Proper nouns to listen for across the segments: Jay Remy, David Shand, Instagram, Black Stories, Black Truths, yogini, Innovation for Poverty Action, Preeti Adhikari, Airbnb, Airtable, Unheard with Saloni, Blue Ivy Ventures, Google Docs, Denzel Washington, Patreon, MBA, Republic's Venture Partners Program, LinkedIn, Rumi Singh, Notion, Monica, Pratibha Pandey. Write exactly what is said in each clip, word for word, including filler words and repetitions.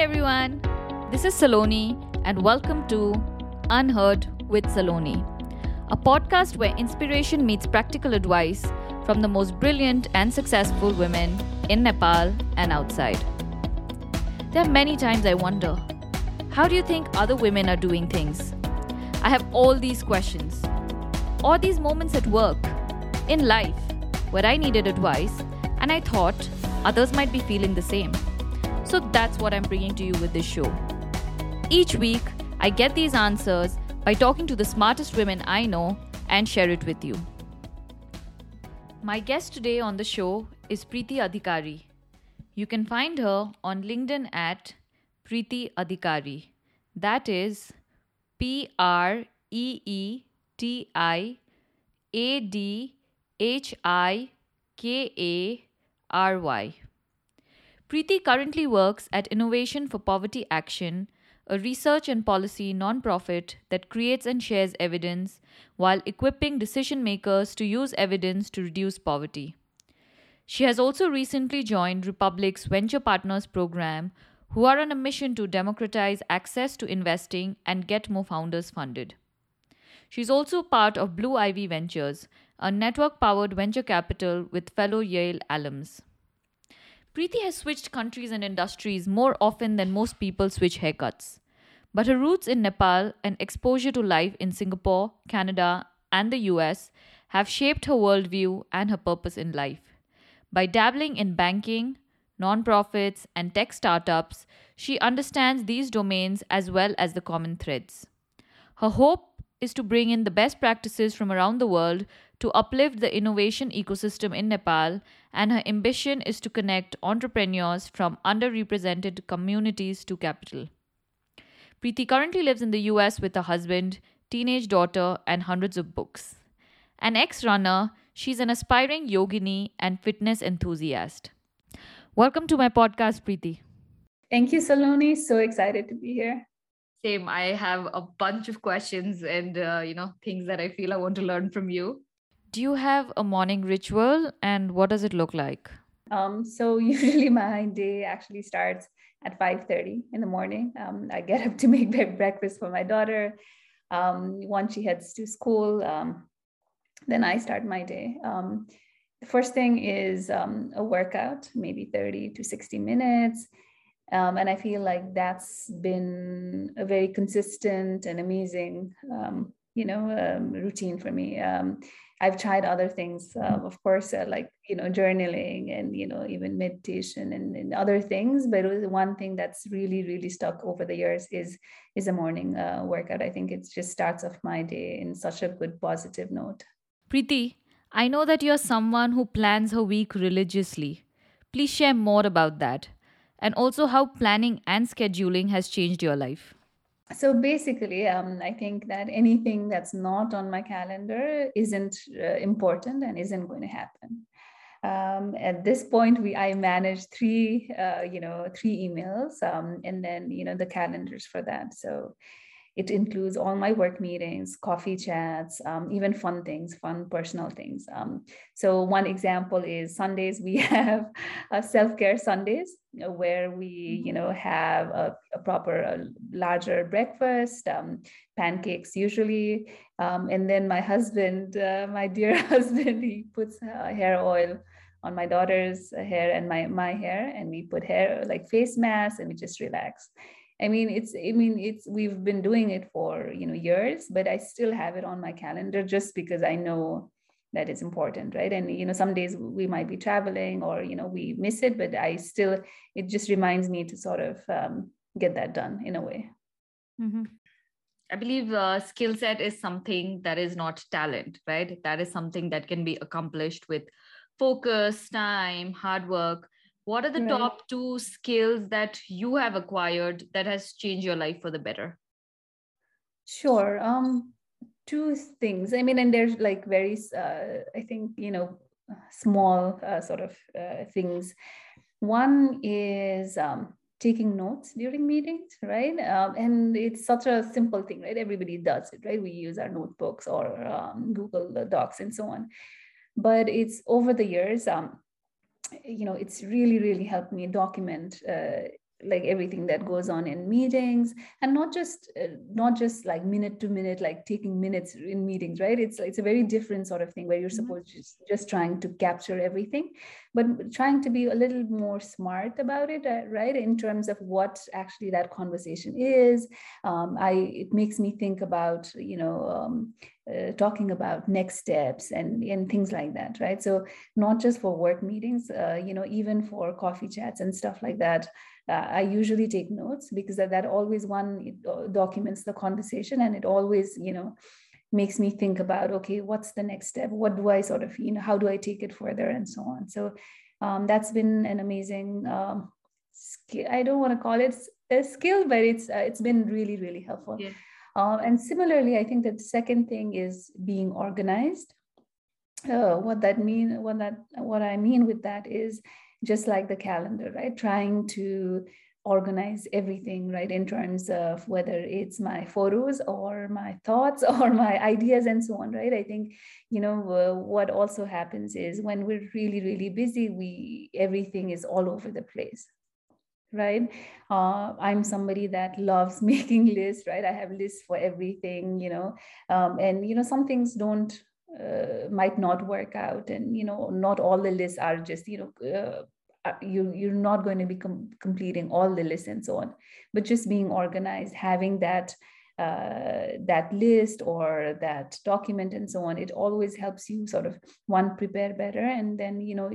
everyone, this is Saloni and welcome to Unheard with Saloni, a podcast where inspiration meets practical advice from the most brilliant and successful women in Nepal and outside. There are many times I wonder, how do you think other women are doing things? I have all these questions, or these moments at work, in life, where I needed advice and I thought others might be feeling the same. So that's what I'm bringing to you with this show. Each week, I get these answers by talking to the smartest women I know and share it with you. My guest today on the show is Preeti Adhikari. You can find her on LinkedIn at Preeti Adhikari. That is P R E E T I A D H I K A R Y. Preeti currently works at Innovation for Poverty Action, a research and policy nonprofit that creates and shares evidence while equipping decision makers to use evidence to reduce poverty. She has also recently joined Republic's Venture Partners Program, who are on a mission to democratize access to investing and get more founders funded. She's also part of Blue Ivy Ventures, a network-powered venture capital with fellow Yale alums. Preeti has switched countries and industries more often than most people switch haircuts. But her roots in Nepal and exposure to life in Singapore, Canada, and the U S have shaped her worldview and her purpose in life. By dabbling in banking, nonprofits, and tech startups, she understands these domains as well as the common threads. Her hope is to bring in the best practices from around the world to uplift the innovation ecosystem in Nepal, and her ambition is to connect entrepreneurs from underrepresented communities to capital. Preeti currently lives in the U S with her husband, teenage daughter, and hundreds of books. An ex-runner, she's an aspiring yogini and fitness enthusiast. Welcome to my podcast, Preeti. Thank you, Saloni. So excited to be here. Same. I have a bunch of questions and uh, you know things that I feel I want to learn from you. Do you have a morning ritual and what does it look like? Um, so usually my day actually starts at five thirty in the morning. Um, I get up to make breakfast for my daughter. Um, once she heads to school, um, then I start my day. Um, the first thing is um, a workout, maybe thirty to sixty minutes. Um, and I feel like that's been a very consistent and amazing, um, you know, um, routine for me. Um, I've tried other things, uh, of course, uh, like, you know, journaling and, you know, even meditation and, and other things. But it was one thing that's really, really stuck over the years is, is a morning uh, workout. I think it just starts off my day in such a good, positive note. Preeti, I know that you're someone who plans her week religiously. Please share more about that. And also how planning and scheduling has changed your life. So basically, um, I think that anything that's not on my calendar isn't uh, important and isn't going to happen. Um, at this point, we I manage three, uh, you know, three emails, um, and then you know the calendars for that. So it includes all my work meetings, coffee chats, um, even fun things, fun personal things. Um, so one example is Sundays. We have uh, self-care Sundays where we, you know, have a, a proper, a larger breakfast, um, pancakes usually. Um, and then my husband, uh, my dear husband, he puts uh, hair oil on my daughter's hair and my, my hair. And we put hair like face masks and we just relax. I mean, it's, I mean, it's, we've been doing it for, you know, years, but I still have it on my calendar just because I know that it's important, right? And, you know, some days we might be traveling or, you know, we miss it, but I still, it just reminds me to sort of um, get that done in a way. Mm-hmm. I believe uh, skill set is something that is not talent, right? That is something that can be accomplished with focus, time, hard work. What are the right. top two skills that you have acquired that has changed your life for the better? Sure. Um, two things. I mean, and there's like very, uh, I think, you know, small uh, sort of uh, things. One is um, taking notes during meetings, right? Um, and it's such a simple thing, right? Everybody does it, right? We use our notebooks or um, Google Docs and so on. But it's over the years, um, you know, it's really, really helped me document uh, like everything that goes on in meetings, and not just uh, not just like minute to minute, like taking minutes in meetings, right? It's it's a very different sort of thing where you're mm-hmm. supposed to just, just trying to capture everything, but trying to be a little more smart about it, uh, right? In terms of what actually that conversation is. Um, I it makes me think about, you know, um, Uh, talking about next steps and, and things like that, right? So not just for work meetings, uh, you know, even for coffee chats and stuff like that, uh, I usually take notes, because that, that always one it documents the conversation, and it always, you know, makes me think about, okay, what's the next step? What do I sort of, you know, how do I take it further and so on? So um, that's been an amazing, um, skill. I don't want to call it a skill, but it's, uh, it's been really, really helpful. Yeah. Uh, and similarly, I think that the second thing is being organized. Uh, what that mean, what that, what I mean with that is just like the calendar, right? Trying to organize everything, right? In terms of whether it's my photos or my thoughts or my ideas and so on, right? I think, you know, uh, what also happens is when we're really, really busy, we everything is all over the place. Right. Uh, I'm somebody that loves making lists, right? I have lists for everything, you know, um, and, you know, some things don't, uh, might not work out. And, you know, not all the lists are just, you know, uh, you, you're not going to be com- completing all the lists and so on, but just being organized, having that, uh, that list or that document and so on, it always helps you sort of one, prepare better. And then, you know,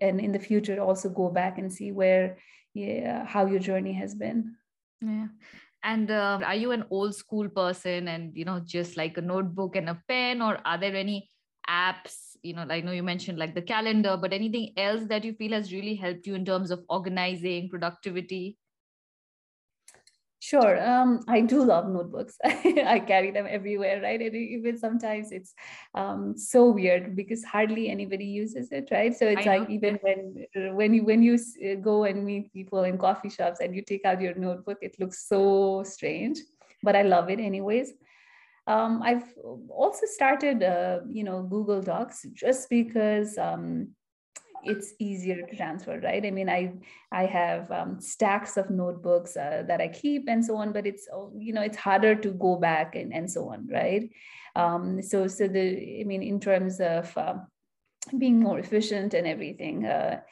and in the future also go back and see where, yeah, how your journey has been. Yeah. And uh, are you an old school person and, you know, just like a notebook and a pen, or are there any apps, you know, I know you mentioned like the calendar, but anything else that you feel has really helped you in terms of organizing, productivity? Sure. Um, I do love notebooks. I carry them everywhere, right? And even sometimes it's um, so weird because hardly anybody uses it, right? So it's I like know. even when when you when you go and meet people in coffee shops and you take out your notebook, it looks so strange, but I love it anyways. Um, I've also started, uh, you know, Google Docs just because. Um, it's easier to transfer, right? I mean, I I have um, stacks of notebooks uh, that I keep and so on, but it's, you know, it's harder to go back and, and so on, right? Um, so, so the, I mean, in terms of uh, being more efficient and everything, uh,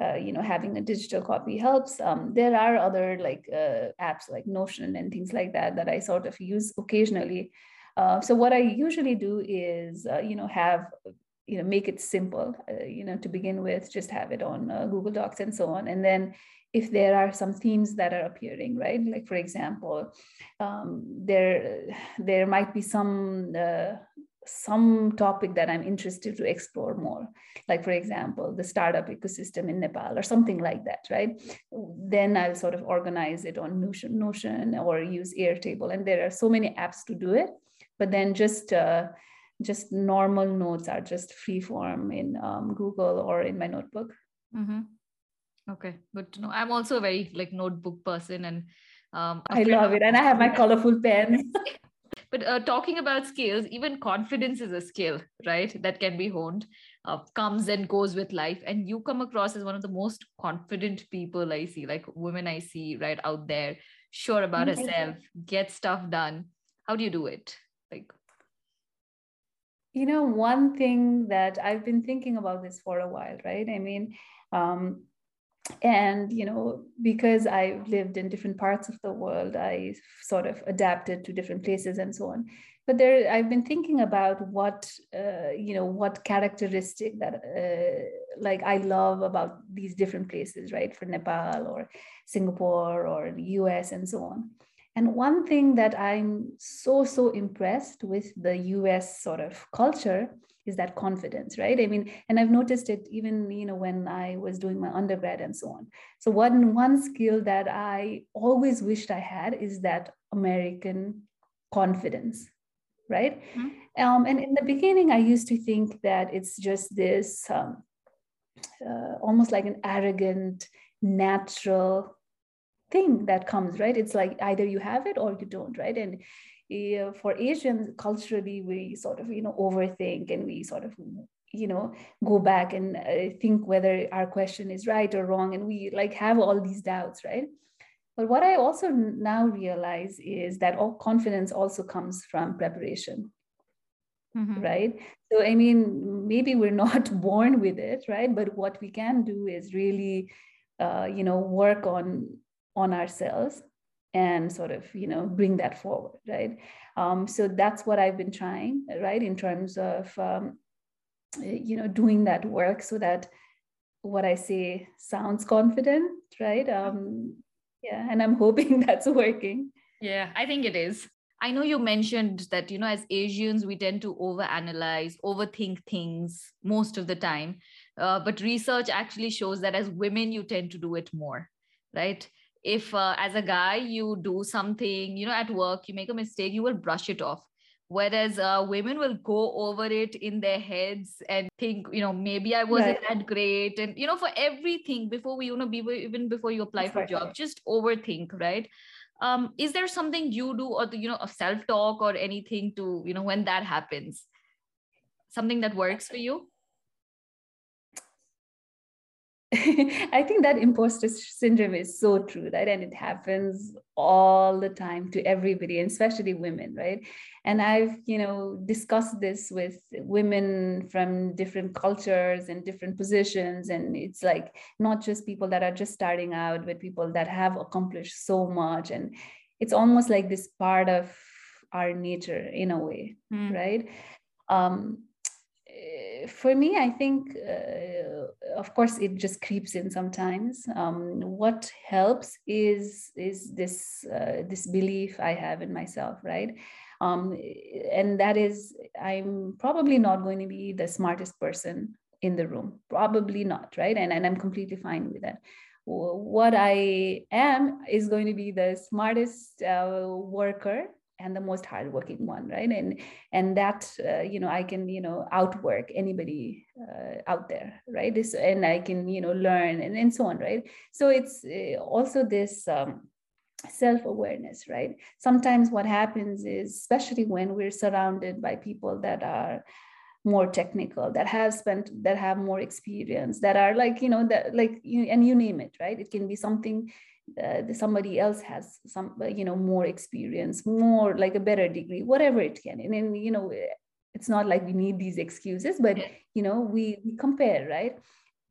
uh, you know, having a digital copy helps. Um, there are other like uh, apps like Notion and things like that, that I sort of use occasionally. Uh, so what I usually do is, uh, you know, have you know, make it simple, uh, you know, to begin with, just have it on uh, Google Docs and so on. And then if there are some themes that are appearing, right? Like, for example, um, there, there might be some, uh, some topic that I'm interested to explore more, like, for example, the startup ecosystem in Nepal or something like that, right? Then I'll sort of organize it on Notion, Notion or use Airtable. And there are so many apps to do it, but then just, uh, just normal notes are just free form in um, Google or in my notebook. Mm-hmm. Okay. But no, I'm also a very like notebook person and um, I love it. And I have my colorful pen. But uh, talking about skills, even confidence is a skill, right? That can be honed, uh, comes and goes with life. And you come across as one of the most confident people I see, like women I see right out there, sure about mm-hmm. herself, get stuff done. How do you do it? Like, you know, one thing that I've been thinking about this for a while, right? I mean, um, and, you know, because I've lived in different parts of the world, I sort of adapted to different places and so on. But there, I've been thinking about what, uh, you know, what characteristic that, uh, like, I love about these different places, right? For Nepal or Singapore or the U S and so on. And one thing that I'm so, so impressed with the U S sort of culture is that confidence, right? I mean, and I've noticed it even, you know, when I was doing my undergrad and so on. So one, one skill that I always wished I had is that American confidence, right? Mm-hmm. Um, and in the beginning, I used to think that it's just this um, uh, almost like an arrogant, natural thing that comes, right? It's like either you have it or you don't, right? And uh, for Asians, culturally, we sort of, you know, overthink and we sort of you know, go back and uh, think whether our question is right or wrong. And we like have all these doubts, right? But what I also now realize is that all confidence also comes from preparation. Mm-hmm. Right? So, I mean, maybe we're not born with it, right? But what we can do is really, uh, you know, work on, on ourselves and sort of, you know, bring that forward, right? Um, so that's what I've been trying, right? In terms of, um, you know, doing that work so that what I say sounds confident, right? Um, yeah, and I'm hoping that's working. Yeah, I think it is. I know you mentioned that, you know, as Asians, we tend to overanalyze, overthink things most of the time. Uh, but research actually shows that as women, you tend to do it more, right? If uh, as a guy, you do something, you know, at work, you make a mistake, you will brush it off. Whereas uh, women will go over it in their heads and think, you know, maybe I wasn't right. that great. And, you know, for everything before we, you know, be, even before you apply That's for a right. job, just overthink, right? Um, is there something you do or, the, you know, of self-talk or anything to, you know, when that happens, something that works for you? I think that imposter syndrome is so true, right? And it happens all the time to everybody, and especially women, right? And I've, you know, discussed this with women from different cultures and different positions. And it's like, not just people that are just starting out, but people that have accomplished so much. And it's almost like this part of our nature in a way, mm. right? Um, For me, I think, uh, of course, it just creeps in sometimes. Um, what helps is is this uh, this belief I have in myself, right? Um, and that is, I'm probably not going to be the smartest person in the room, probably not, right? And and I'm completely fine with that. What I am is going to be the smartest uh, worker and the most hardworking one, right? And and that, uh, you know, I can, you know, outwork anybody uh, out there, right? This, and I can, you know, learn and, and so on, right? So it's also this um, self-awareness, right? Sometimes what happens is, especially when we're surrounded by people that are more technical, that have spent, that have more experience, that are like, you know, that like, you, and you name it, right? It can be something Uh, somebody else has some, you know, more experience, more like a better degree, whatever it can. And then, you know, it's not like we need these excuses, but, you know, we, we compare, right?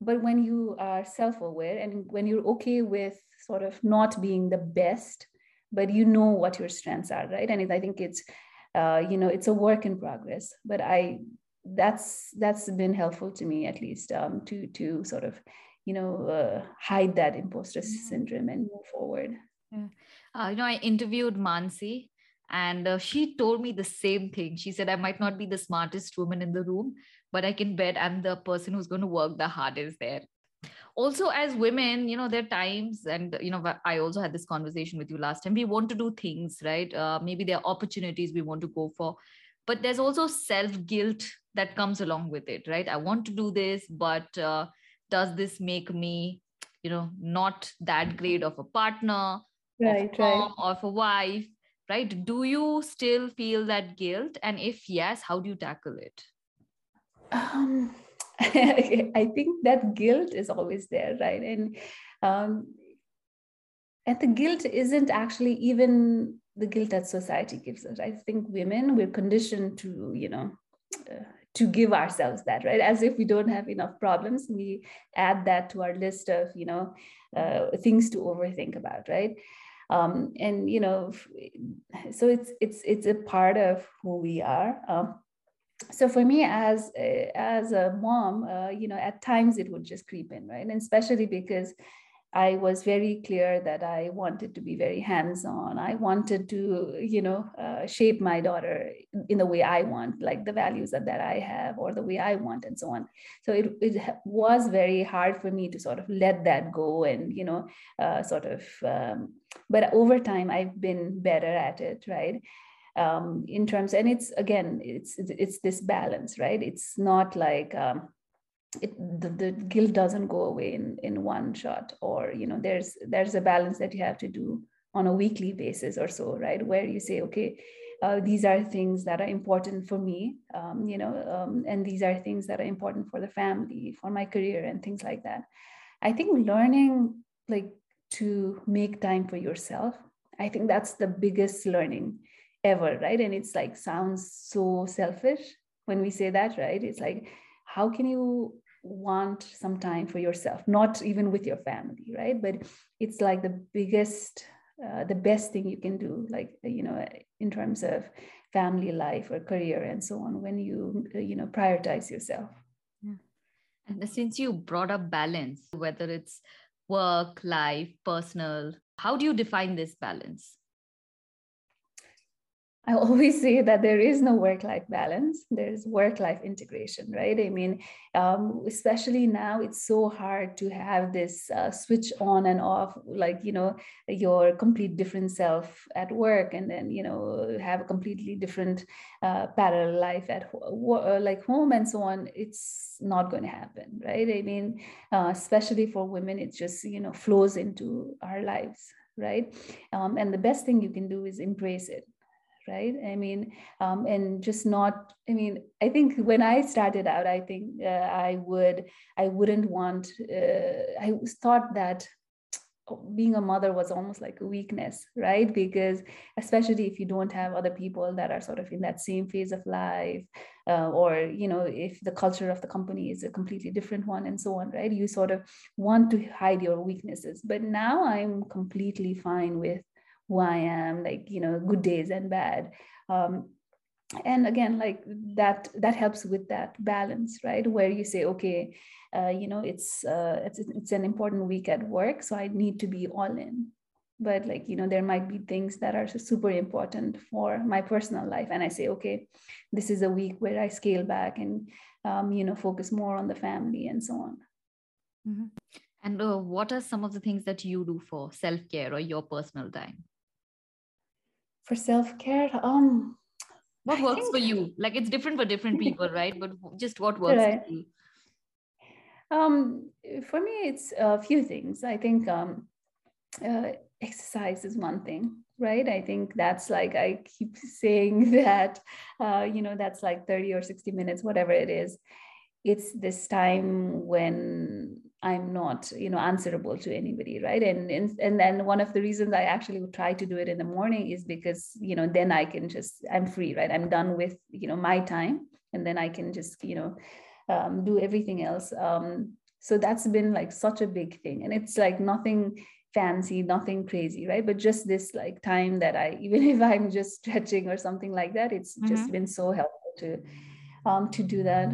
But when you are self-aware and when you're okay with sort of not being the best, but you know what your strengths are, right? And it, I think it's, uh, you know, it's a work in progress, but I, that's, that's been helpful to me, at least, um, to, to sort of, you know, uh, hide that imposter syndrome and move forward. Yeah. Uh, you know, I interviewed Mansi and uh, she told me the same thing. She said, I might not be the smartest woman in the room, but I can bet I'm the person who's going to work the hardest there. Also, as women, you know, there are times, and, you know, I also had this conversation with you last time, we want to do things, right? Uh, maybe there are opportunities we want to go for, but there's also self-guilt that comes along with it, right? I want to do this, but, uh, does this make me, you know, not that great of a partner, right, of a mom, right. of a wife, right? Do you still feel that guilt? And if yes, how do you tackle it? Um, I think that guilt is always there, right? And, um, and the guilt isn't actually even the guilt that society gives us. I think women, we're conditioned to, you know, uh, to give ourselves that, right? As if we don't have enough problems, we add that to our list of, you know, uh, things to overthink about, right? Um, and, you know, so it's, it's, it's a part of who we are. Um, so for me as, a, as a mom, uh, you know, at times it would just creep in, right? And especially because I was very clear that I wanted to be very hands-on. I wanted to, you know, uh, shape my daughter in the way I want, like the values that, that I have or the way I want and so on. So it, it was very hard for me to sort of let that go and, you know, uh, sort of, um, but over time I've been better at it, right? Um, in terms, and it's, again, it's, it's this balance, right? It's not like, um, It, the, the guilt doesn't go away in, in one shot, or, you know, there's, there's a balance that you have to do on a weekly basis or so, right? Where you say, okay, uh, these are things that are important for me, um, you know, um, and these are things that are important for the family, for my career, and things like that. I think learning like to make time for yourself, I think that's the biggest learning ever, right? And it's like, sounds so selfish when we say that, right? It's like, how can you want some time for yourself, not even with your family, right? But it's like the biggest, uh, the best thing you can do, like, you know, in terms of family life or career and so on, when you, you know, prioritize yourself. Yeah. And since you brought up balance, whether it's work, life, personal, how do you define this balance? I always say that there is no work-life balance. There's work-life integration, right? I mean, um, especially now, it's so hard to have this uh, switch on and off, like, you know, your complete different self at work, and then, you know, have a completely different uh, parallel life at ho- like home and so on. It's not going to happen, right? I mean, uh, especially for women, it just, you know, flows into our lives, right? Um, and the best thing you can do is embrace it. Right. I mean, um, and just not, I mean, I think when I started out, I think uh, I would, I wouldn't want, uh, I thought that being a mother was almost like a weakness, right? Because especially if you don't have other people that are sort of in that same phase of life, uh, or, you know, if the culture of the company is a completely different one and so on, right? You sort of want to hide your weaknesses. But now I'm completely fine with who I am, like, you know, good days and bad. Um, and again, like that, that helps with that balance, right? Where you say, okay, uh, you know, it's, uh, it's, it's an important week at work, so I need to be all in. But like, you know, there might be things that are super important for my personal life. And I say, okay, this is a week where I scale back and, um, you know, focus more on the family and so on. Mm-hmm. And uh, what are some of the things that you do for self-care or your personal time? For self-care, um, what I works think... for you? Like, it's different for different people, right? But just what works right. for you? Um, for me, it's a few things. I think um, uh, exercise is one thing, right? I think that's like, I keep saying that, uh, you know, that's like thirty or sixty minutes, whatever it is. It's this time when I'm not, you know, answerable to anybody, right? And, and and then one of the reasons I actually would try to do it in the morning is because, you know, then I can just, I'm free, right? I'm done with, you know, my time, and then I can just, you know, um, do everything else. Um, so that's been like such a big thing. And it's like nothing fancy, nothing crazy, right? But just this like time that I, even if I'm just stretching or something like that, it's mm-hmm. just been so helpful to Um, to do that.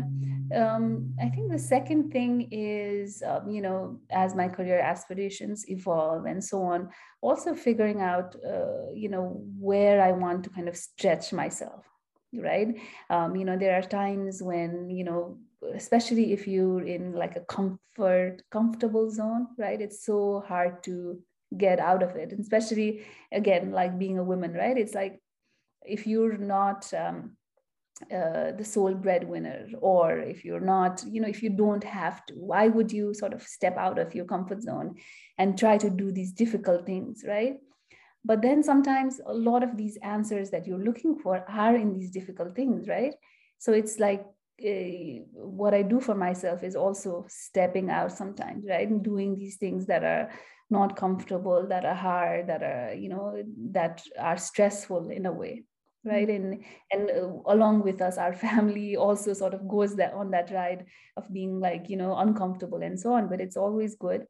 Um, I think the second thing is, um, you know, as my career aspirations evolve and so on, also figuring out, uh, you know, where I want to kind of stretch myself, right? Um, you know, there are times when, you know, especially if you're in like a comfort, comfortable zone, right? It's so hard to get out of it, and especially, again, like being a woman, right? It's like, if you're not, um, Uh, the sole breadwinner, or if you're not, you know, if you don't have to, why would you sort of step out of your comfort zone and try to do these difficult things, right? But then sometimes a lot of these answers that you're looking for are in these difficult things, right? So it's like, uh, what I do for myself is also stepping out sometimes, right? And doing these things that are not comfortable, that are hard, that are, you know, that are stressful in a way. Right. And and uh, along with us, our family also sort of goes that on that ride of being like, you know, uncomfortable and so on. But it's always good.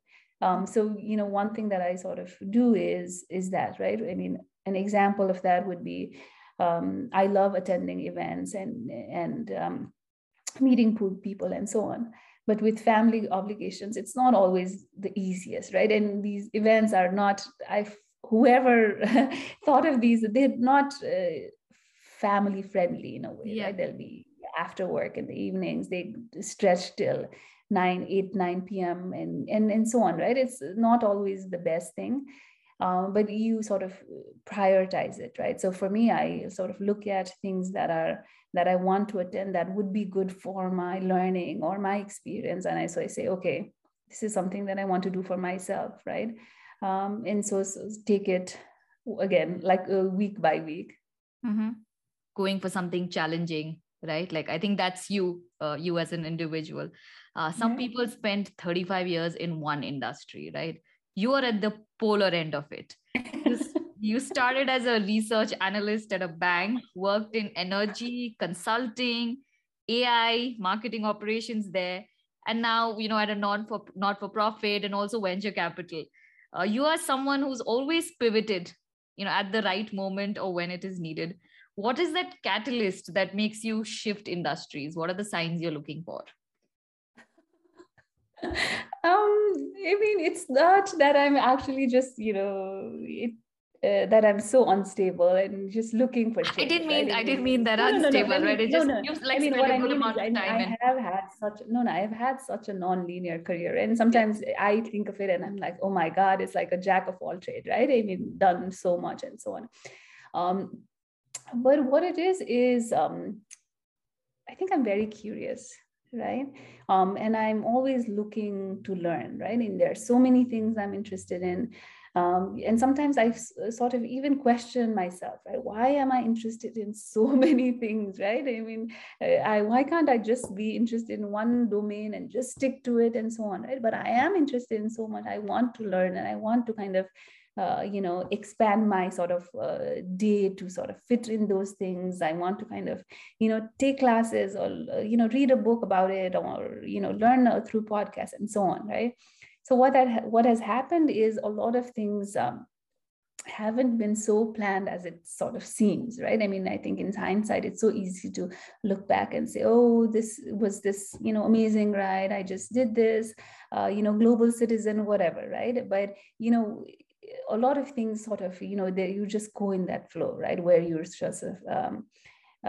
Um, so, you know, one thing that I sort of do is is that, right? I mean, an example of that would be um, I love attending events and and um, meeting people and so on. But with family obligations, it's not always the easiest. Right. And these events are not I whoever thought of these, they're not. Uh, family friendly in a way, yeah. Right? They'll be after work in the evenings, they stretch till nine, eight, nine p.m. and, and, and so on, right? It's not always the best thing, um, but you sort of prioritize it, right? So for me, I sort of look at things that are, that I want to attend that would be good for my learning or my experience. And I, so I say, okay, this is something that I want to do for myself, right? Um, and so, so take it again, like uh, week by week. Mm-hmm. going for something challenging, right? Like, I think that's you, uh, you as an individual. Uh, some yeah. people spend thirty-five years in one industry, right? You are at the polar end of it. You started as a research analyst at a bank, worked in energy, consulting, A I, marketing operations there. And now, you know, at a non-for- not-for-profit and also venture capital. Uh, you are someone who's always pivoted, you know, at the right moment or when it is needed. What is that catalyst that makes you shift industries? What are the signs you're looking for? Um, I mean, it's not that I'm actually just, you know, it, uh, that I'm so unstable and just looking for change. I didn't mean, I didn't mean, mean that unstable, no, no, no, right? I mean, it just no, no. Gives, like, I mean, what I mean is, I, mean, I have and... had such, no, no, I've had such a non-linear career. And sometimes yeah. I think of it and I'm like, oh my God, it's like a jack of all trades, right? I mean, done so much and so on. Um, but what it is, is um, I think I'm very curious. Right. Um, and I'm always looking to learn, right? And there are so many things I'm interested in. Um, and sometimes I sort of even question myself, right? Why am I interested in so many things, right? I mean, I, why can't I just be interested in one domain and just stick to it and so on, right? But I am interested in so much. I want to learn and I want to kind of, uh, you know, expand my sort of uh, day to sort of fit in those things. I want to kind of, you know, take classes or, you know, read a book about it or, you know, learn through podcasts and so on, right? So what that what has happened is a lot of things um, haven't been so planned as it sort of seems, right? I mean, I think in hindsight, it's so easy to look back and say, oh, this was this, you know, amazing ride. I just did this, uh, you know, global citizen, whatever, right? But, you know, a lot of things sort of, you know, that you just go in that flow, right? Where you're just um,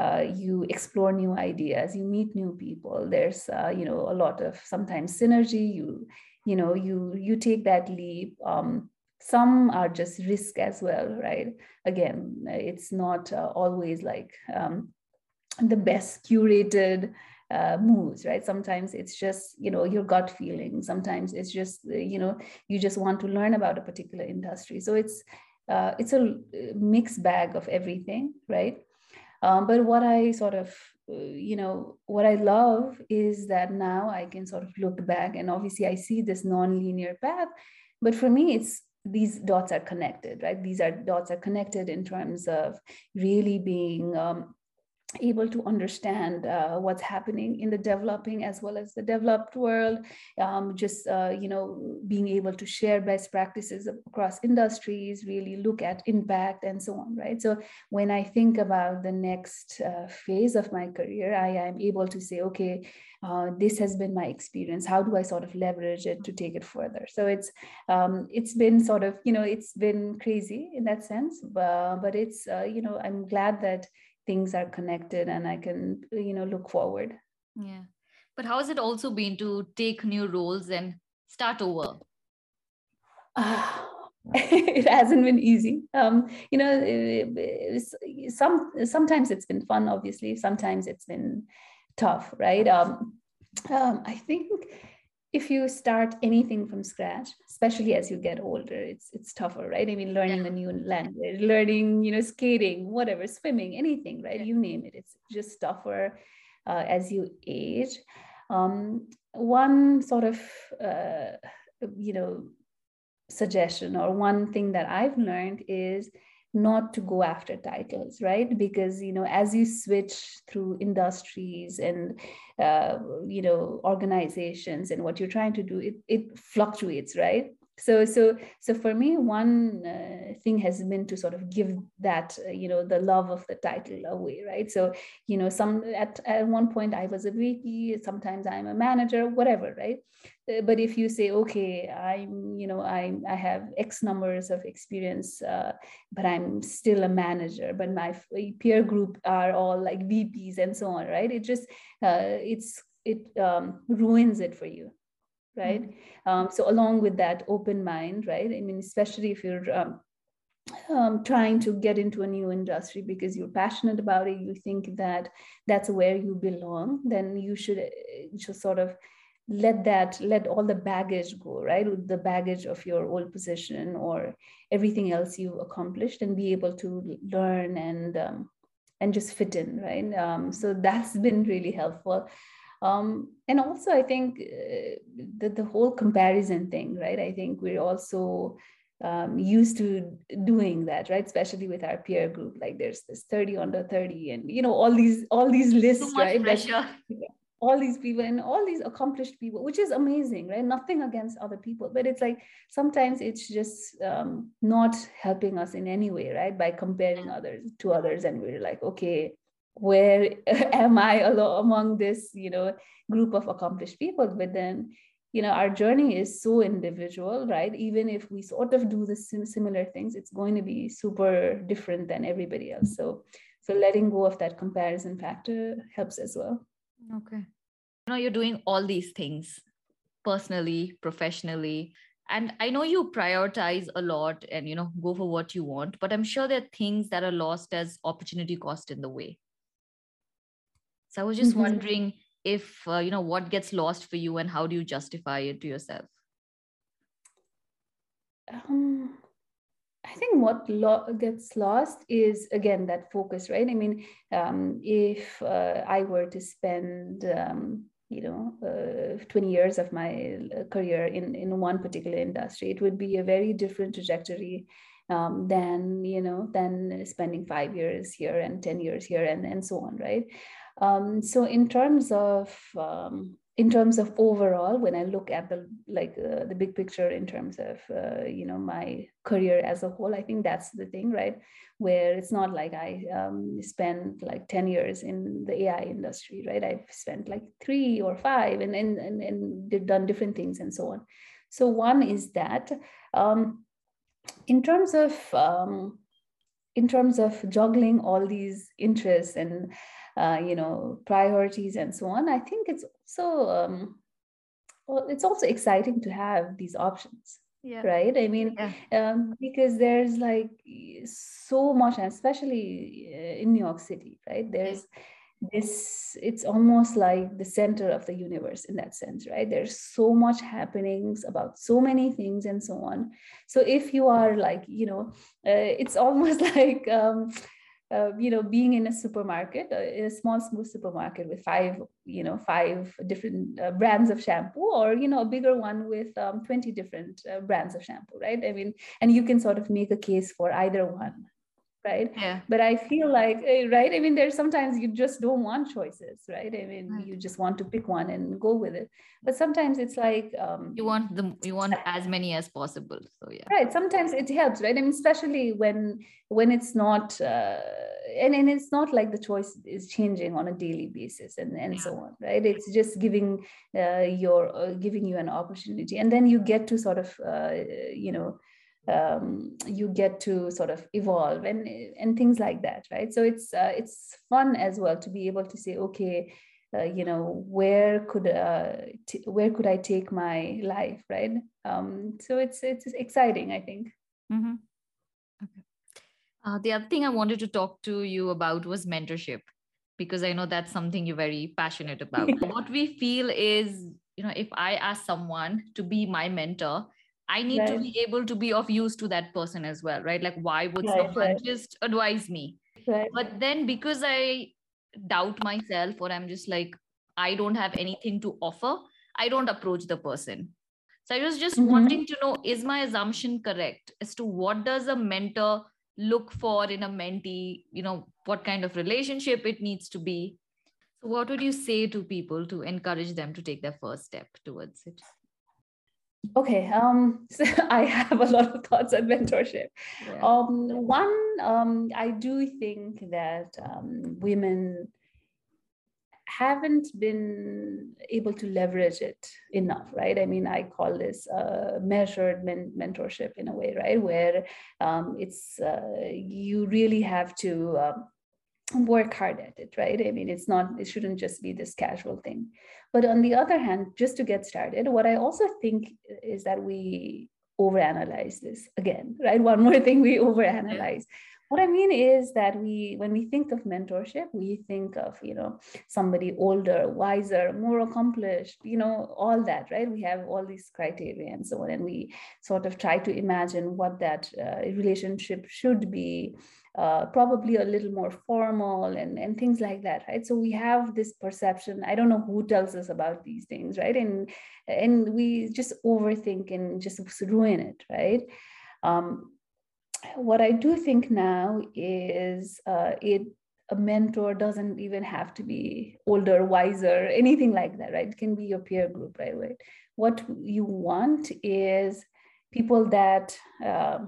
Uh, you explore new ideas, you meet new people. There's, uh, you know, a lot of sometimes synergy. You, you know, you you take that leap. Um, some are just risk as well, right? Again, it's not uh, always like um, the best curated uh, moves, right? Sometimes it's just, you know, your gut feeling. Sometimes it's just, you know, you just want to learn about a particular industry. So it's uh, it's a mixed bag of everything, right? Um, but what I sort of, you know, what I love is that now I can sort of look back and obviously I see this non-linear path, but for me, it's these dots are connected, right? These are dots are connected in terms of really being um, able to understand uh, what's happening in the developing as well as the developed world, um, just, uh, you know, being able to share best practices across industries, really look at impact and so on, right? So when I think about the next uh, phase of my career, I am able to say, okay, Uh, this has been my experience. How do I sort of leverage it to take it further? So it's um, it's been sort of, you know, it's been crazy in that sense, but, but it's, uh, you know, I'm glad that things are connected and I can, you know, look forward. Yeah. But how has it also been to take new roles and start over? Uh, it hasn't been easy. Um, you know, it, it's, some sometimes it's been fun, obviously. Sometimes it's been tough, right? Um, um, I think if you start anything from scratch, especially as you get older, it's it's tougher, right? I mean, learning yeah. a new language, learning, you know, skating, whatever, swimming, anything, right? Yeah. You name it. It's just tougher uh, as you age. Um, one sort of, uh, you know, suggestion or one thing that I've learned is not to go after titles, right? Because, you know, as you switch through industries and, uh, you know, organizations and what you're trying to do, it, it fluctuates, right? So, so, so for me, one uh, thing has been to sort of give that, uh, you know, the love of the title away, right? So, you know, some at, at one point I was a V P, sometimes I'm a manager, whatever, right? But if you say, okay, I'm, you know, I I have X numbers of experience, uh, but I'm still a manager, but my peer group are all like V Ps and so on, right? It just, uh, it's, it um, ruins it for you. Right. Mm-hmm. Um, so along with that open mind, right? I mean, especially if you're um, um, trying to get into a new industry because you're passionate about it, you think that that's where you belong, then you should just sort of let that, let all the baggage go, right? With the baggage of your old position or everything else you've accomplished and be able to learn and um, and just fit in, right? Um, so that's been really helpful. Um, and also, I think uh, the, the whole comparison thing, right? I think we're also um, used to doing that, right? Especially with our peer group, like there's this thirty under thirty and, you know, all these, all these lists, right? Pressure. All these people and all these accomplished people, which is amazing, right? Nothing against other people, but it's like, sometimes it's just um, not helping us in any way, right? By comparing others to others. And we're like, okay, where am I among this, you know, group of accomplished people? But then, you know, our journey is so individual, right? Even if we sort of do the sim- similar things, it's going to be super different than everybody else. So, so letting go of that comparison factor helps as well. Okay. You know, you're doing all these things personally, professionally, and I know you prioritize a lot and, you know, go for what you want, but I'm sure there are things that are lost as opportunity cost in the way. So I was just mm-hmm. wondering if, uh, you know, what gets lost for you and how do you justify it to yourself? Um, I think what lo- gets lost is, again, that focus, right? I mean, um, if uh, I were to spend, um, you know, uh, twenty years of my career in, in one particular industry, it would be a very different trajectory um, than, you know, than spending five years here and ten years here and, and so on, right? Um, so in terms of... Um, In terms of overall, when I look at the like uh, the big picture in terms of, uh, you know, my career as a whole, I think that's the thing, right? Where it's not like I um, spent like ten years in the A I industry, right? I've spent like three or five and and, and, and done different things and so on. So one is that um, in terms of um, in terms of juggling all these interests and, Uh, you know, priorities and so on, I think it's also, um, well, it's also exciting to have these options, yeah. right? I mean, yeah. um, because there's like so much, and especially in New York City, right? There's this, it's almost like the center of the universe in that sense, right? There's so much happenings about so many things and so on. So if you are like, you know, uh, it's almost like, um, Uh, you know, being in a supermarket, uh, in a small, small supermarket with five, you know, five different uh, brands of shampoo, or, you know, a bigger one with um, twenty different uh, brands of shampoo, right? I mean, and you can sort of make a case for either one, right? Yeah. But I feel like, right? I mean, there's sometimes you just don't want choices, right? I mean, right. you just want to pick one and go with it. But sometimes it's like... Um, you want them, you want as many as possible, so yeah. Right, sometimes it helps, right? I mean, especially when... when it's not, uh, and, and it's not like the choice is changing on a daily basis and, and yeah. so on, right? It's just giving uh, your, uh, giving you an opportunity. And then you get to sort of, uh, you know, um, you get to sort of evolve and, and things like that, right? So it's, uh, it's fun as well to be able to say, okay, uh, you know, where could, uh, t- where could I take my life, right? Um, so it's, it's exciting, I think. Mm-hmm. Okay. Uh, the other thing I wanted to talk to you about was mentorship, because I know that's something you're very passionate about. What we feel is, you know, if I ask someone to be my mentor, I need right. to be able to be of use to that person as well, right? Like, why would right, someone right. just advise me? Right. But then because I doubt myself, or I'm just like, I don't have anything to offer, I don't approach the person. So I was just mm-hmm. wanting to know, is my assumption correct as to what does a mentor look for in a mentee, you know, what kind of relationship it needs to be? So what would you say to people to encourage them to take their first step towards it? Okay, um, so I have a lot of thoughts on mentorship. Yeah. Um, one, um, I do think that um, women haven't been able to leverage it enough, right? I mean, I call this uh, measured men- mentorship in a way, right? Where um, it's, uh, you really have to uh, work hard at it, right? I mean, it's not, it shouldn't just be this casual thing. But on the other hand, just to get started, what I also think is that we overanalyze this again, right? One more thing we overanalyze, What I mean is that we, when we think of mentorship, we think of, you know, somebody older, wiser, more accomplished, you know, all that, right? We have all these criteria and so on, and we sort of try to imagine what that uh, relationship should be, uh, probably a little more formal and, and things like that, right? So we have this perception. I don't know who tells us about these things, right? And, and we just overthink and just ruin it, right? Um, What I do think now is uh, it a mentor doesn't even have to be older, wiser, anything like that, right? It can be your peer group, right? right? What you want is people that um,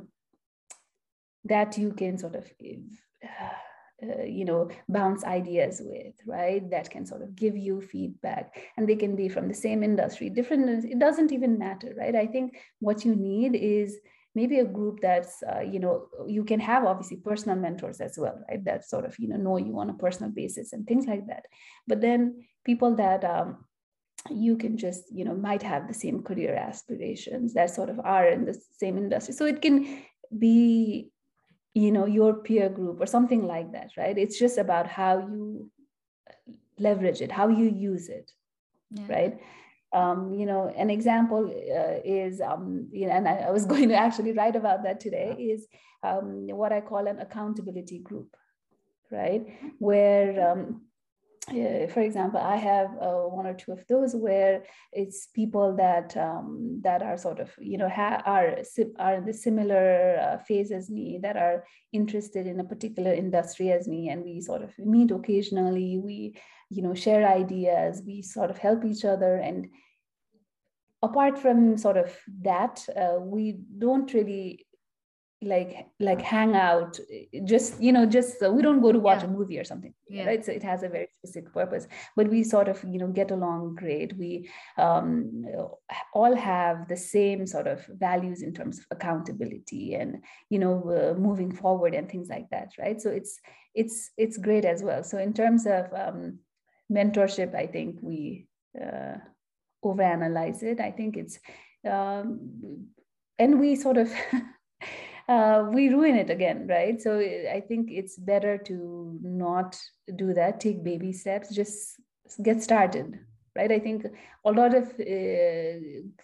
that you can sort of, uh, you know, bounce ideas with, right? That can sort of give you feedback, and they can be from the same industry, different. It doesn't even matter, right? I think what you need is maybe a group that's, uh, you know, you can have obviously personal mentors as well, right? That sort of, you know, know you on a personal basis and things like that. But then people that um, you can just, you know, might have the same career aspirations that sort of are in the same industry. So it can be, you know, your peer group or something like that, right? It's just about how you leverage it, how you use it, yeah. Right? Um, you know, an example uh, is, um, you know, and I, I was going to actually write about that today, is um, what I call an accountability group, right? Where, um, uh, for example, I have uh, one or two of those where it's people that um, that are sort of, you know, ha- are, are in the similar uh, phase as me, that are interested in a particular industry as me, and we sort of meet occasionally, we, you know, share ideas, we sort of help each other. And apart from sort of that, uh, we don't really like, like hang out, just, you know, just, uh, we don't go to watch yeah. a movie or something, yeah. right? So it has a very specific purpose, but we sort of, you know, get along great. We um, all have the same sort of values in terms of accountability and, you know, uh, moving forward and things like that, right? So it's, it's, it's great as well. So in terms of, um, mentorship, I think we uh, overanalyze it. I think it's, um, and we sort of, uh, we ruin it again, right? So I think it's better to not do that, take baby steps, just get started, right? I think a lot of uh,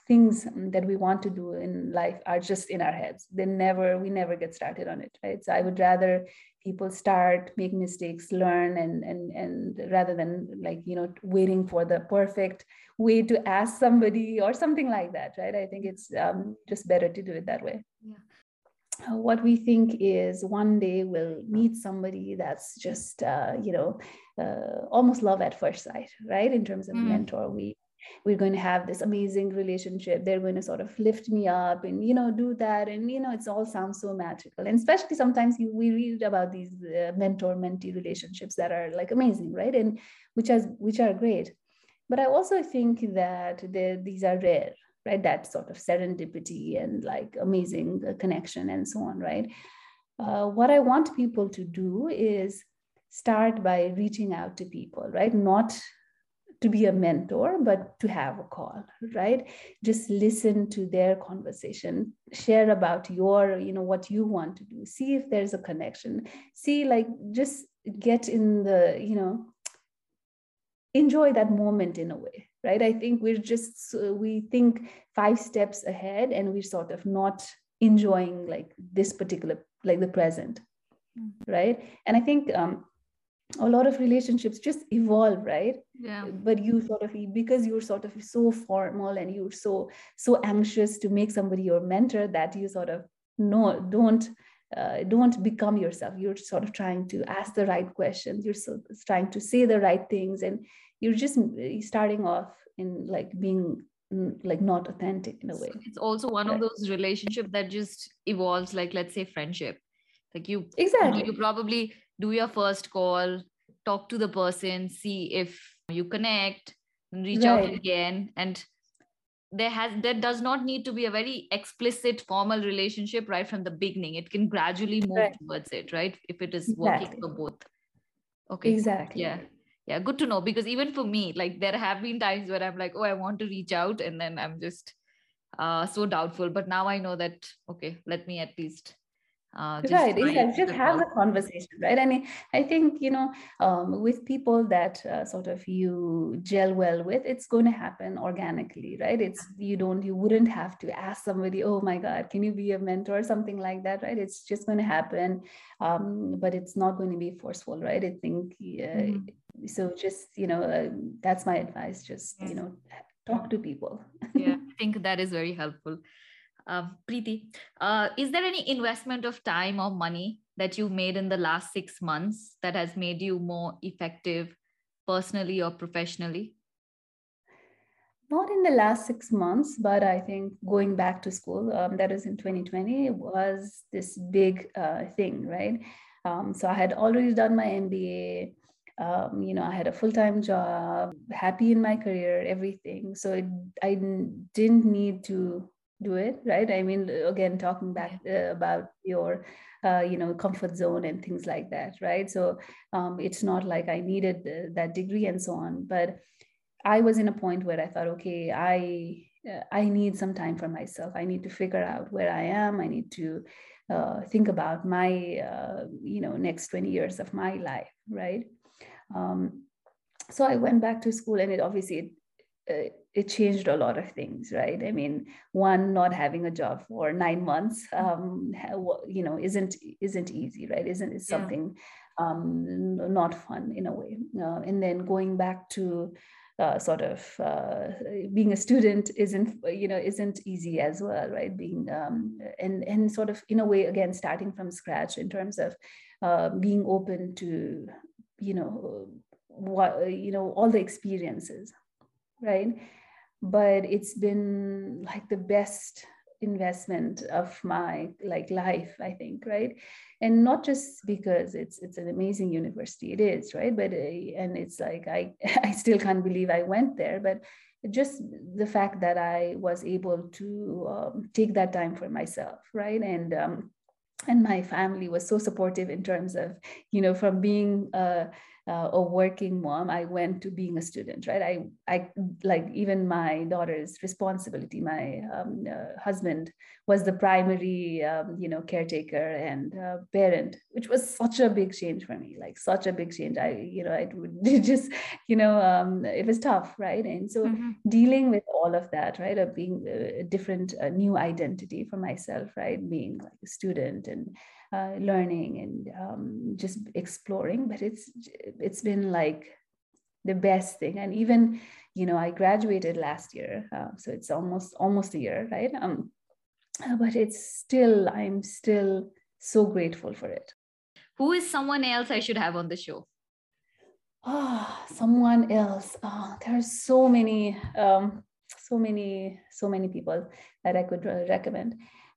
things that we want to do in life are just in our heads. They never, we never get started on it, right? So I would rather people start, make mistakes, learn, and and and rather than like, you know, waiting for the perfect way to ask somebody or something like that, right? I think it's um, just better to do it that way. Yeah. What we think is one day we'll meet somebody that's just, uh, you know, uh, almost love at first sight, right? In terms of mm. mentor, we we're going to have this amazing relationship. They're going to sort of lift me up and, you know, do that. And, you know, it's all sounds so magical. And especially sometimes you, we read about these uh, mentor-mentee relationships that are like amazing, right? And which, has, which are great. But I also think that these are rare, right? That sort of serendipity and like amazing connection and so on, right? Uh, what I want people to do is start by reaching out to people, right? Not to be a mentor, but to have a call, right? Just listen to their conversation, share about your, you know, what you want to do, see if there's a connection, see, like, just get in the, you know, enjoy that moment in a way, right? I think we're just, we think five steps ahead and we're sort of not enjoying like this particular, like the present, mm-hmm. right? And I think, um, a lot of relationships just evolve, right? Yeah. But you sort of, because you're sort of so formal and you're so so anxious to make somebody your mentor, that you sort of no don't uh, don't become yourself. You're sort of trying to ask the right questions. You're so, trying to say the right things, and you're just starting off in like being like not authentic in a way. So it's also one right. of those relationships that just evolves, like let's say friendship. Like you exactly you, know, you probably. Do your first call, talk to the person, see if you connect, reach right. out again. And there has there does not need to be a very explicit formal relationship right from the beginning. It can gradually move right. towards it, right? If it is exactly. working for both. Okay. Exactly. Yeah. Yeah. Good to know. Because even for me, like there have been times where I'm like, oh, I want to reach out. And then I'm just uh, so doubtful. But now I know that, okay, let me at least Uh, just right, and just have the conversation, right? I mean, I think, you know, um, with people that uh, sort of you gel well with, it's going to happen organically, right? It's, you don't, you wouldn't have to ask somebody, oh my God, can you be a mentor or something like that, right? It's just going to happen, um, but it's not going to be forceful, right? I think, uh, mm-hmm. so just, you know, uh, that's my advice, just, yes. you know, talk to people. Yeah, I think that is very helpful. Uh, Preeti, uh, is there any investment of time or money that you made in the last six months that has made you more effective personally or professionally? Not in the last six months, but I think going back to school, um, that is in twenty twenty, was this big uh, thing, right? Um, so I had already done my M B A. Um, you know, I had a full-time job, happy in my career, everything. So it, I didn't need to do it, right? I mean, again, talking back uh, about your, uh, you know, comfort zone and things like that, right? So um, it's not like I needed uh, that degree and so on, but I was in a point where I thought, okay, I uh, I need some time for myself. I need to figure out where I am. I need to uh, think about my, uh, you know, next twenty years of my life, right? Um, so I went back to school, and it obviously, it, it changed a lot of things, right? I mean, one, not having a job for nine months, um, you know, isn't isn't easy, right? Isn't it's something yeah. um, not fun in a way. Uh, and then going back to uh, sort of uh, being a student isn't, you know, isn't easy as well, right? Being um, and and sort of in a way again starting from scratch in terms of uh, being open to, you know, what you know, all the experiences. Right. But it's been like the best investment of my like life, I think. Right. And not just because it's, it's an amazing university. It is, right. But, uh, and it's like, I, I still can't believe I went there, but just the fact that I was able to um, take that time for myself. Right. And, um, and my family was so supportive in terms of, you know, from being, uh, Uh, a working mom, I went to being a student, right? I, I like even my daughter's responsibility. My um, uh, husband was the primary, um, you know, caretaker and uh, parent, which was such a big change for me, like such a big change. I, you know, it would just, you know, um, it was tough, right? And so mm-hmm. dealing with all of that, right? Of being a different, a new identity for myself, right? Being like a student and Uh, learning and um, just exploring, but it's it's been like the best thing. And even, you know, I graduated last year, uh, so it's almost almost a year, right? Um, but it's still, I'm still so grateful for it. Who is someone else I should have on the show? Oh, someone else. Oh, there are so many, um, so many, so many people that I could uh, recommend.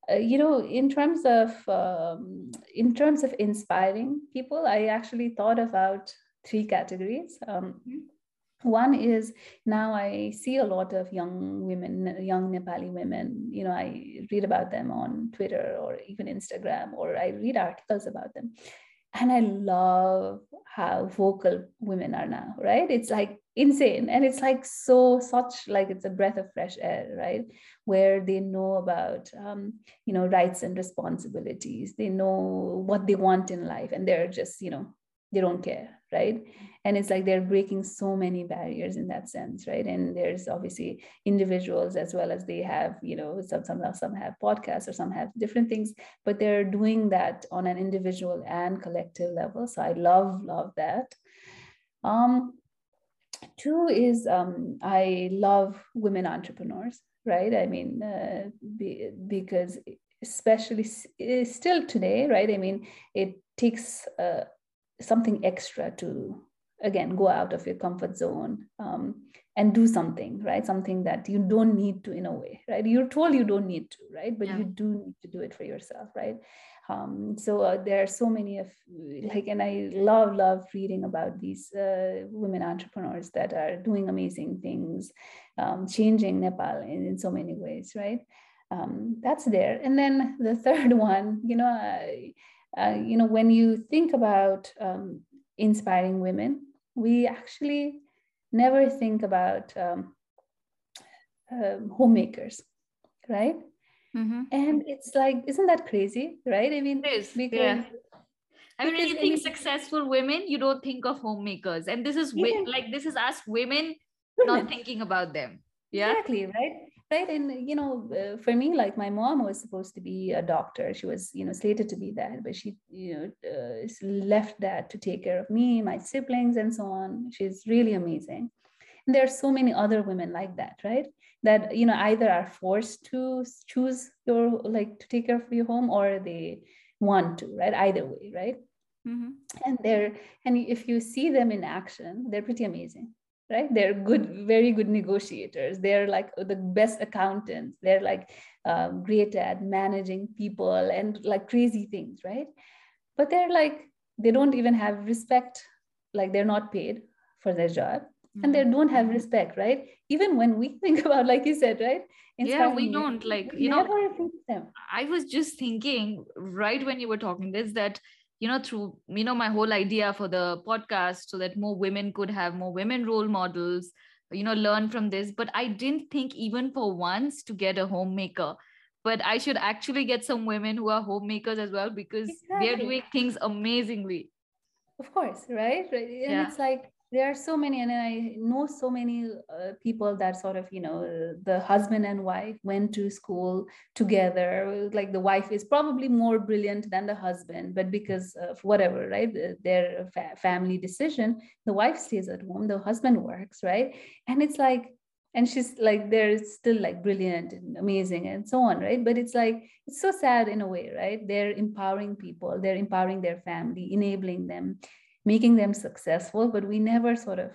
Uh, you know, in terms of um, in terms of inspiring people, I actually thought about three categories. Um, one is, now I see a lot of young women, young Nepali women. You know, I read about them on Twitter or even Instagram, or I read articles about them. And I love how vocal women are now, right? It's like insane. And it's like so, such like it's a breath of fresh air, right? Where they know about, um, you know, rights and responsibilities. They know what they want in life, and they're just, you know, they don't care, right? And it's like they're breaking so many barriers in that sense, right? And there's obviously individuals as well as they have, you know, some some some have podcasts or some have different things, but they're doing that on an individual and collective level. So I love love that. Um, two is um, I love women entrepreneurs, right? I mean, uh, be, because especially s- still today, right? I mean, it takes Uh, something extra to, again, go out of your comfort zone um, and do something, right? Something that you don't need to in a way, right? You're told you don't need to, right? But yeah. you do need to do it for yourself, right? Um, so uh, there are so many of, like, and I love, love reading about these uh, women entrepreneurs that are doing amazing things, um, changing Nepal in, in so many ways, right? Um, that's there. And then the third one, you know, I, Uh, you know, when you think about um, inspiring women, we actually never think about um, uh, homemakers, right? Mm-hmm. And it's like, isn't that crazy, right? I mean, it is. Because, yeah. I mean, when you think I mean, successful women, you don't think of homemakers. And this is yeah. like, this is us women, women not thinking about them. Yeah. Exactly, right? Right. And, you know, uh, for me, like my mom was supposed to be a doctor. She was, you know, slated to be that, but she, you know, uh, left that to take care of me, my siblings, and so on. She's really amazing. And there are so many other women like that, right? That, you know, either are forced to choose your, like, to take care of your home, or they want to, right? Either way, right? Mm-hmm. And they're, and if you see them in action, they're pretty amazing. Right? They're good, very good negotiators. They're like the best accountants. They're like uh, great at managing people and like crazy things, right? But they're like, they don't even have respect. Like they're not paid for their job, mm-hmm. and they don't have respect, right? Even when we think about, like you said, right? Inspiring, yeah, we don't like, you know, them. I was just thinking right when you were talking this, that you know, through, you know, my whole idea for the podcast, so that more women could have more women role models, you know, learn from this. But I didn't think even for once to get a homemaker, but I should actually get some women who are homemakers as well, because exactly. they're doing things amazingly. Of course. Right. Right. And yeah. it's like, there are so many, and I know so many uh, people that sort of, you know, the husband and wife went to school together. Like the wife is probably more brilliant than the husband, but because of whatever, right, their fa- family decision, the wife stays at home, the husband works, right? And it's like, and she's like, they're still like brilliant and amazing and so on, right? But it's like, it's so sad in a way, right? They're empowering people, they're empowering their family, enabling them, making them successful, but we never sort of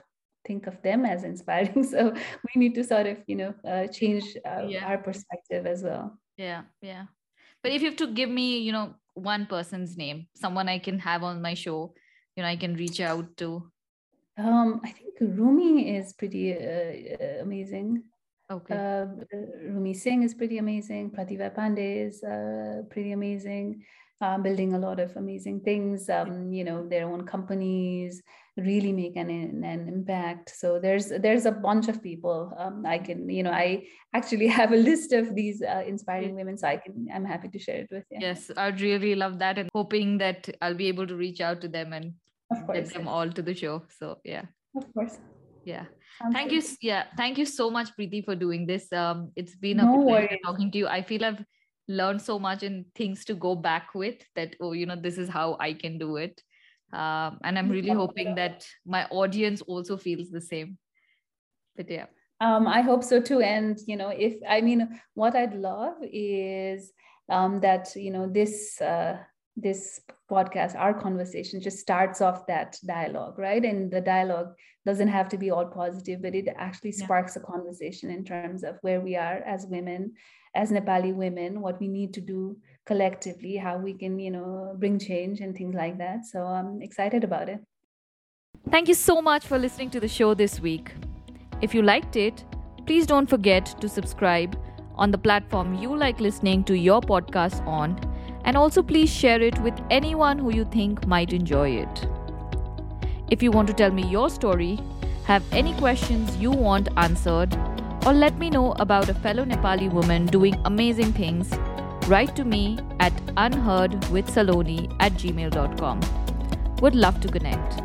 think of them as inspiring. So we need to sort of, you know, uh, change uh, yeah. our perspective as well. Yeah. Yeah. But if you have to give me, you know, one person's name, someone I can have on my show, you know, I can reach out to. Um, I think Rumi is pretty uh, amazing. Okay. Uh, Rumi Singh is pretty amazing. Pratibha Pandey is uh, pretty amazing. Uh, building a lot of amazing things, um, you know, their own companies really make an, an impact. So there's there's a bunch of people um, I can, you know, I actually have a list of these uh, inspiring women, so I can, I'm happy to share it with you. Yes, I'd really love that, and hoping that I'll be able to reach out to them and get them all to the show. So yeah. Of course. Yeah. Sounds thank good. you. Yeah. Thank you so much, Preeti, for doing this. Um, it's been a no pleasure worries. talking to you. I feel I've learn so much and things to go back with, that, oh, you know, this is how I can do it. Um, and I'm really hoping that my audience also feels the same. But yeah. Um, I hope so too. And, you know, if, I mean, what I'd love is um, that, you know, this, uh, this podcast, our conversation just starts off that dialogue, right? And the dialogue doesn't have to be all positive, but it actually sparks yeah. a conversation in terms of where we are as women, as Nepali women, what we need to do collectively, how we can, you know, bring change and things like that. So I'm excited about it. Thank you so much for listening to the show this week. If you liked it, please don't forget to subscribe on the platform you like listening to your podcast on, and also please share it with anyone who you think might enjoy it. If you want to tell me your story, have any questions you want answered, or let me know about a fellow Nepali woman doing amazing things, write to me at unheard with saloni at gmail dot com. Would love to connect.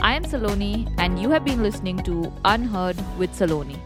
I am Saloni, and you have been listening to Unheard with Saloni.